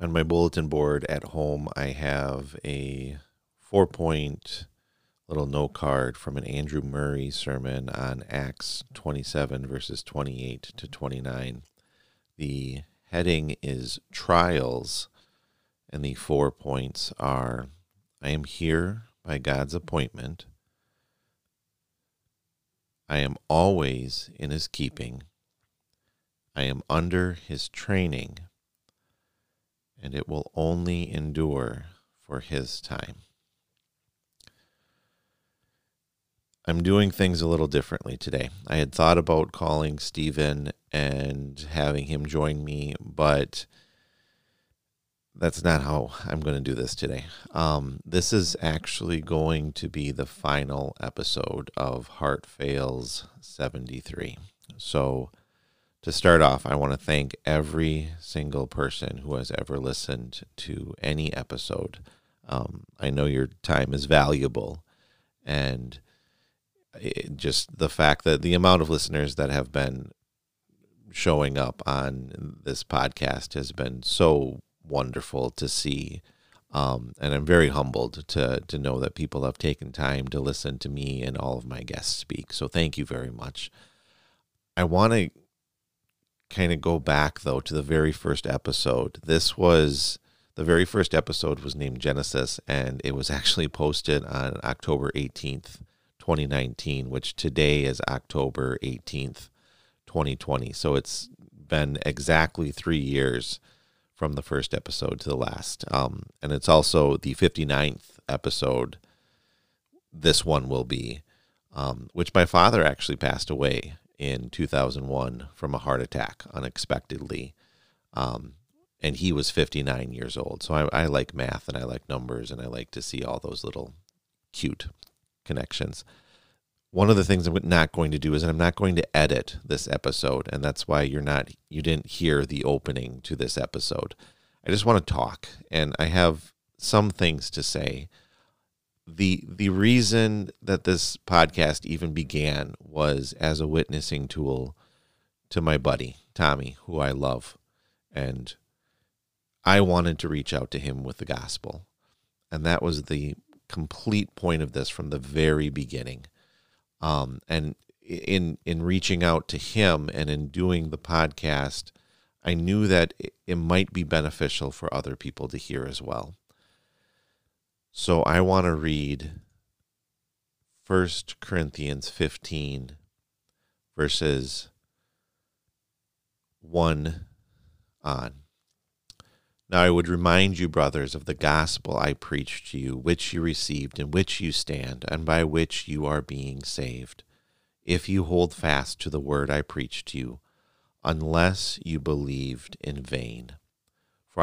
on my bulletin board at home, I have a 4-point little note card from an Andrew Murray sermon on Acts 27, verses 28 to 29. The heading is Trials, and the 4 points are, I am here by God's appointment. I am always in his keeping. I am under his training, and it will only endure for his time. I'm doing things a little differently today. I had thought about calling Stephen and having him join me, but that's not how I'm going to do this today. This is actually going to be the final episode of Heart Fails 73. So to start off, I want to thank every single person who has ever listened to any episode. I know your time is valuable, and just the fact that the amount of listeners that have been showing up on this podcast has been so wonderful to see, and I'm very humbled to know that people have taken time to listen to me and all of my guests speak, so thank you very much. I want to kind of go back, though, to the very first episode. The very first episode was named Genesis, and it was actually posted on October 18th, 2019, which today is October 18th, 2020. So it's been exactly 3 years from the first episode to the last. And it's also the 59th episode. This one will be, which my father actually passed away in 2001 from a heart attack unexpectedly. And he was 59 years old. So I like math, and I like numbers, and I like to see all those little cute connections. One of the things I'm not going to do is I'm not going to edit this episode, and that's why you didn't hear the opening to this episode. I just want to talk, and I have some things to say. The reason that this podcast even began was as a witnessing tool to my buddy Tommy, who I love, and I wanted to reach out to him with the gospel, and that was the complete point of this from the very beginning. And in reaching out to him and in doing the podcast, I knew that it might be beneficial for other people to hear as well. So I want to read 1 Corinthians 15, verses 1 on. Now I would remind you, brothers, of the gospel I preached to you, which you received, in which you stand, and by which you are being saved, if you hold fast to the word I preached to you, unless you believed in vain. For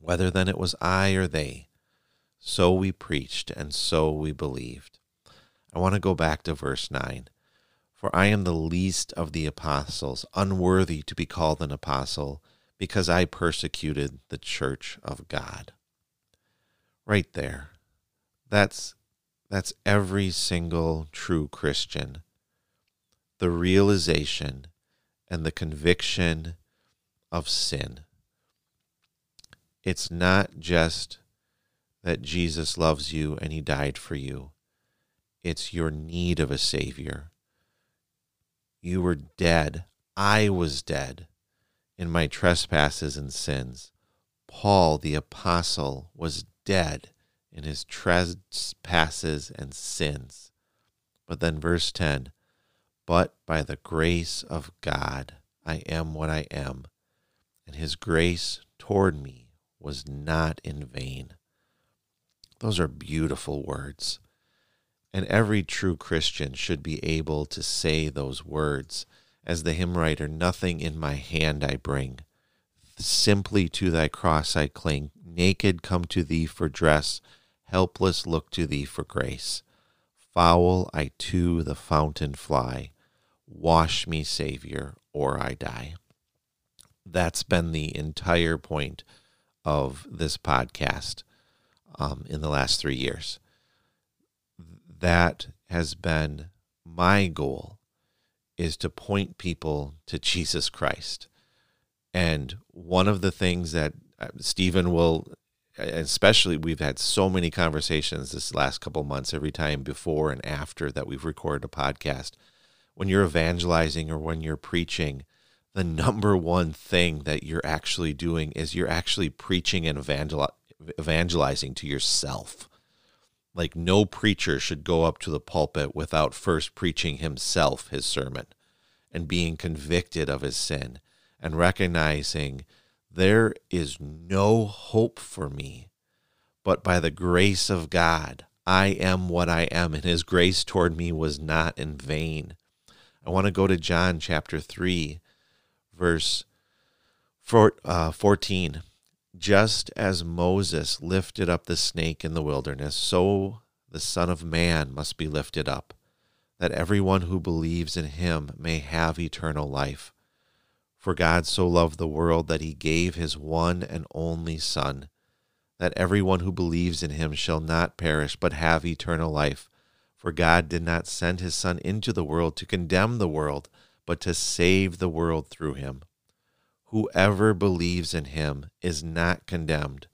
Whether then it was I or they, so we preached and so we believed. I want to go back to verse 9. For I am the least of the apostles, unworthy to be called an apostle, because I persecuted the church of God. Right there. That's every single true Christian. The realization and the conviction of sin. It's not just that Jesus loves you and he died for you. It's your need of a Savior. You were dead. I was dead in my trespasses and sins. Paul, the apostle, was dead in his trespasses and sins. But then verse 10, but by the grace of God I am what I am, and his grace toward me was not in vain. Those are beautiful words, and every true Christian should be able to say those words. As the hymn writer, nothing in my hand I bring. Simply to thy cross I cling. Naked come to thee for dress. Helpless look to thee for grace. Foul I to the fountain fly. Wash me, Savior, or I die. That's been the entire point of this podcast in the last 3 years. That has been my goal, is to point people to Jesus Christ. And one of the things that Stephen will, especially, we've had so many conversations this last couple months, every time before and after that we've recorded a podcast, when you're evangelizing or when you're preaching, the number one thing that you're actually doing is you're actually preaching and evangelizing to yourself. Like, no preacher should go up to the pulpit without first preaching himself his sermon and being convicted of his sin and recognizing there is no hope for me, but by the grace of God, I am what I am, and his grace toward me was not in vain. I want to go to John chapter 3, verse 14. Just as Moses lifted up the snake in the wilderness, so the Son of Man must be lifted up, that everyone who believes in him may have eternal life. For God so loved the world that he gave his one and only Son, that everyone who believes in him shall not perish but have eternal life. For God did not send his Son into the world to condemn the world, but to save the world through him. Whoever believes in him is not condemned,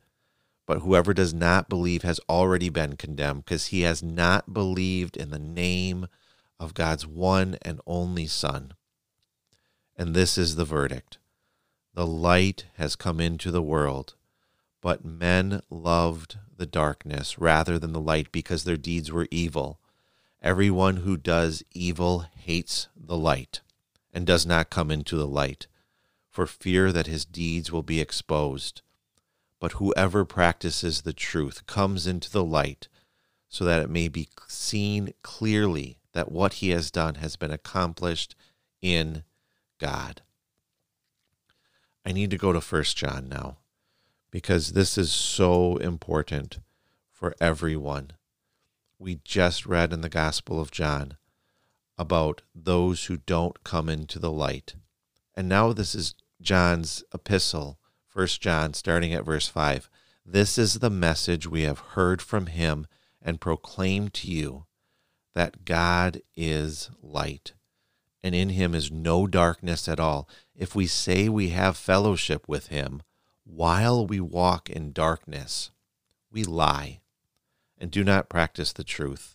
but whoever does not believe has already been condemned, because he has not believed in the name of God's one and only Son. And this is the verdict. The light has come into the world, but men loved the darkness rather than the light, because their deeds were evil. Everyone who does evil hates the light and does not come into the light, for fear that his deeds will be exposed. But whoever practices the truth comes into the light, so that it may be seen clearly that what he has done has been accomplished in God. I need to go to 1 John now, because this is so important for everyone. We just read in the Gospel of John about those who don't come into the light. And now this is John's epistle, 1 John, starting at verse 5. This is the message we have heard from him and proclaim to you, that God is light, and in him is no darkness at all. If we say we have fellowship with him while we walk in darkness, we lie and do not practice the truth.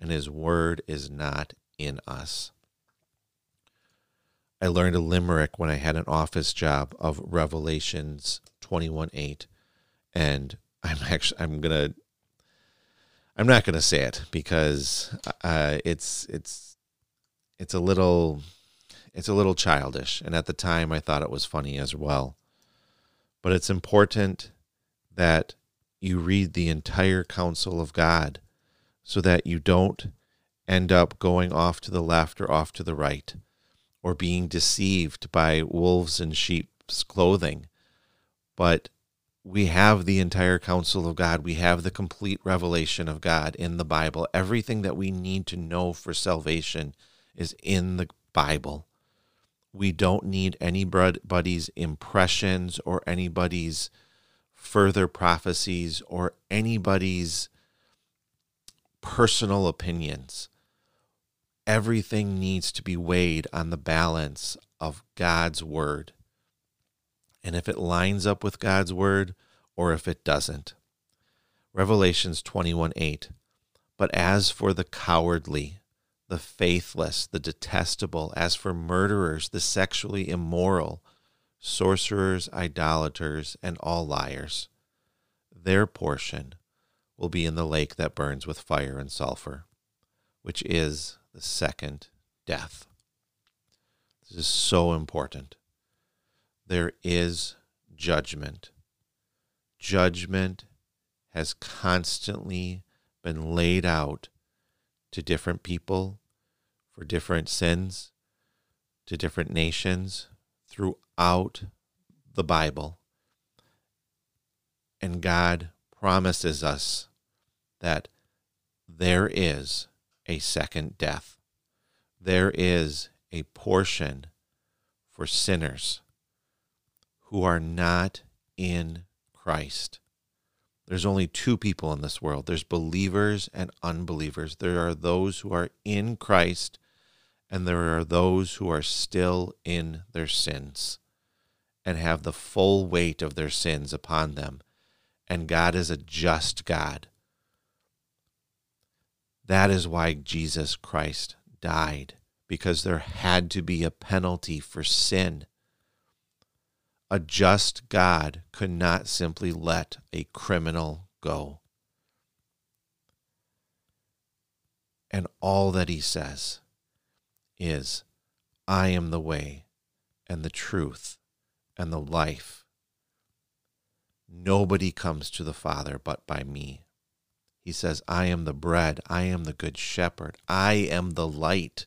and his word is not in us. I learned a limerick when I had an office job of Revelations 21:8, and I'm not gonna say it, because it's a little childish, and at the time I thought it was funny as well. But it's important that you read the entire counsel of God, so that you don't end up going off to the left or off to the right, or being deceived by wolves in sheep's clothing. But we have the entire counsel of God. We have the complete revelation of God in the Bible. Everything that we need to know for salvation is in the Bible. We don't need anybody's impressions or anybody's further prophecies or anybody's personal opinions. Everything needs to be weighed on the balance of God's word. And if it lines up with God's word or if it doesn't. Revelations 21:8. But as for the cowardly, the faithless, the detestable, as for murderers, the sexually immoral, sorcerers, idolaters, and all liars, their portion will be in the lake that burns with fire and sulfur, which is the second death. This is so important. There is judgment. Judgment has constantly been laid out to different people, for different sins, to different nations, throughout the Bible. And God promises us that there is a second death. There is a portion for sinners who are not in Christ. There's only two people in this world. There's believers and unbelievers. There are those who are in Christ, and there are those who are still in their sins and have the full weight of their sins upon them. And God is a just God. That is why Jesus Christ died, because there had to be a penalty for sin. A just God could not simply let a criminal go. And all that he says is, I am the way and the truth and the life. Nobody comes to the Father but by me. He says, I am the bread. I am the good shepherd. I am the light.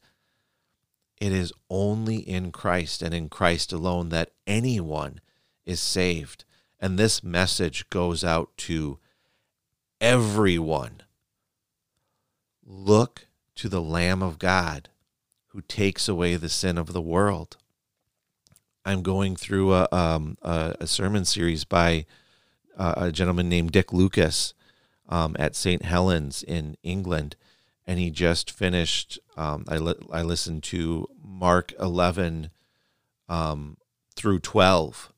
It is only in Christ and in Christ alone that anyone is saved. And this message goes out to everyone. Look to the Lamb of God who takes away the sin of the world. I'm going through a sermon series by a gentleman named Dick Lucas at St. Helens in England, and he just finished, I listened to Mark 11 through 12,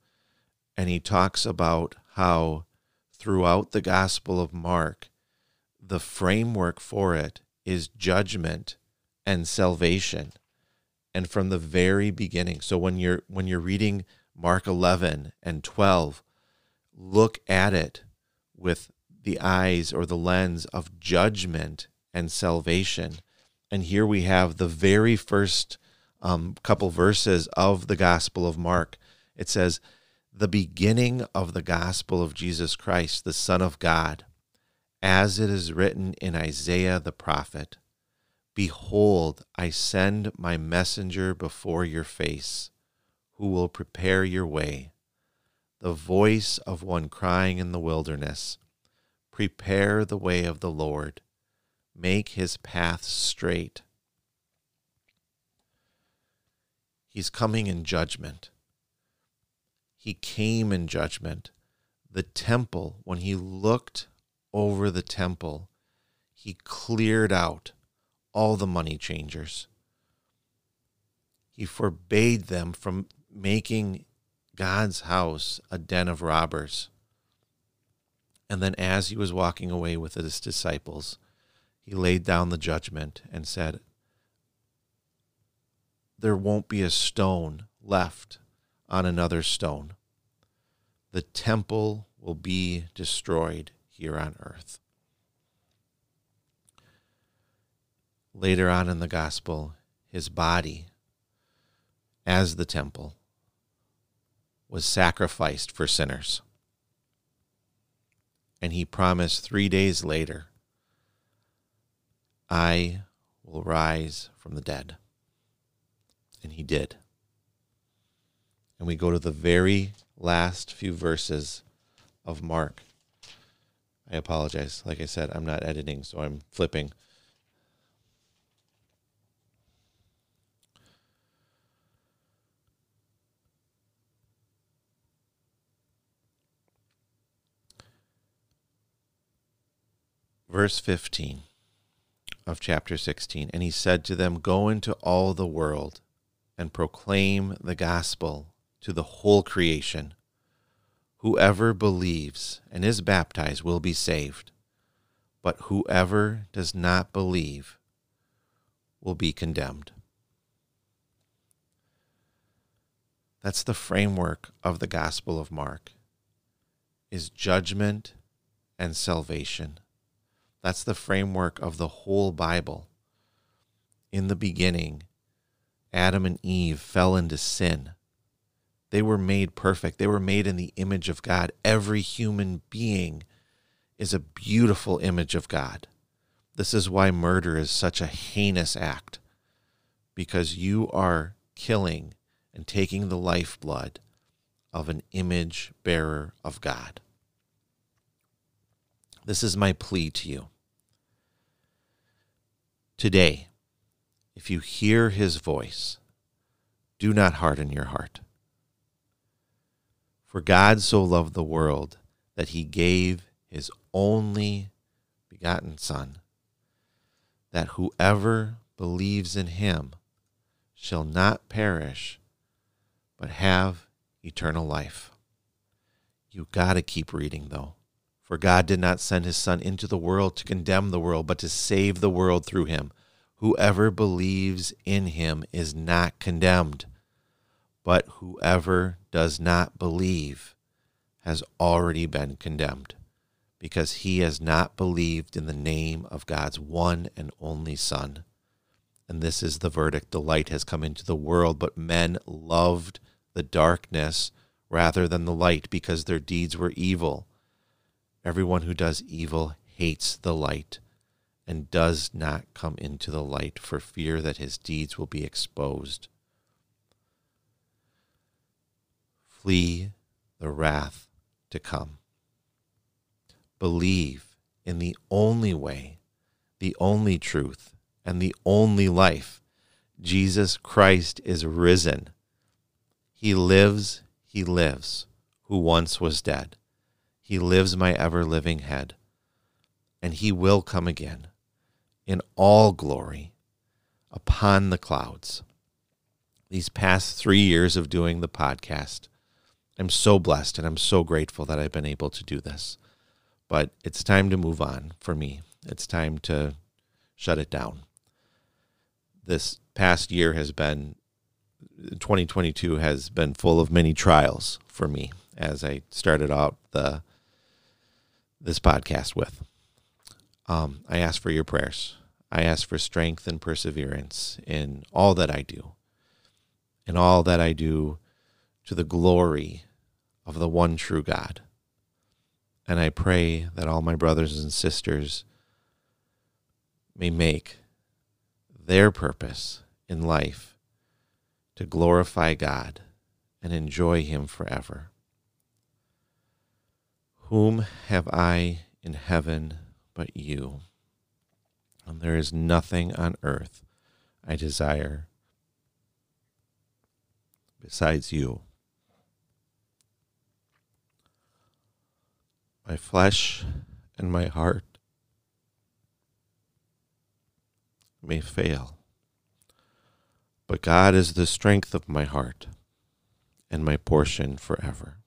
and he talks about how throughout the Gospel of Mark, the framework for it is judgment and salvation. And from the very beginning, so when you're reading Mark 11 and 12, look at it with the eyes or the lens of judgment and salvation. And here we have the very first couple verses of the Gospel of Mark. It says, the beginning of the Gospel of Jesus Christ, the Son of God, as it is written in Isaiah the prophet, behold, I send my messenger before your face, who will prepare your way. The voice of one crying in the wilderness, prepare the way of the Lord, make his path straight. He's coming in judgment. He came in judgment. The temple, when he looked over the temple, he cleared out all the money changers. He forbade them from making God's house a den of robbers. And then as he was walking away with his disciples, he laid down the judgment and said, there won't be a stone left on another stone. The temple will be destroyed here on earth. Later on in the gospel, his body, as the temple, was sacrificed for sinners. And he promised 3 days later, I will rise from the dead. And he did. And we go to the very last few verses of Mark. I apologize. Like I said, I'm not editing, so I'm flipping. Verse 15, of chapter 16. And he said to them, "Go into all the world and proclaim the gospel to the whole creation. Whoever believes and is baptized will be saved, but whoever does not believe will be condemned." That's the framework of the Gospel of Mark, is judgment and salvation. That's the framework of the whole Bible. In the beginning, Adam and Eve fell into sin. They were made perfect. They were made in the image of God. Every human being is a beautiful image of God. This is why murder is such a heinous act, because you are killing and taking the lifeblood of an image bearer of God. This is my plea to you. Today, if you hear his voice, do not harden your heart. For God so loved the world that he gave his only begotten Son, that whoever believes in him shall not perish, but have eternal life. You got to keep reading, though. For God did not send his Son into the world to condemn the world, but to save the world through him. Whoever believes in him is not condemned, but whoever does not believe has already been condemned, because he has not believed in the name of God's one and only Son. And this is the verdict: the light has come into the world, but men loved the darkness rather than the light, because their deeds were evil. Everyone who does evil hates the light and does not come into the light for fear that his deeds will be exposed. Flee the wrath to come. Believe in the only way, the only truth, and the only life. Jesus Christ is risen. He lives, who once was dead. He lives, my ever-living head, and he will come again in all glory upon the clouds. These past 3 years of doing the podcast, I'm so blessed and I'm so grateful that I've been able to do this. But it's time to move on for me. It's time to shut it down. This past year 2022 has been full of many trials for me, as I started out this podcast with. I ask for your prayers. I ask for strength and perseverance in all that I do, to the glory of the one true God. And I pray that all my brothers and sisters may make their purpose in life to glorify God and enjoy him forever. Whom have I in heaven but you? And there is nothing on earth I desire besides you. My flesh and my heart may fail, but God is the strength of my heart and my portion forever.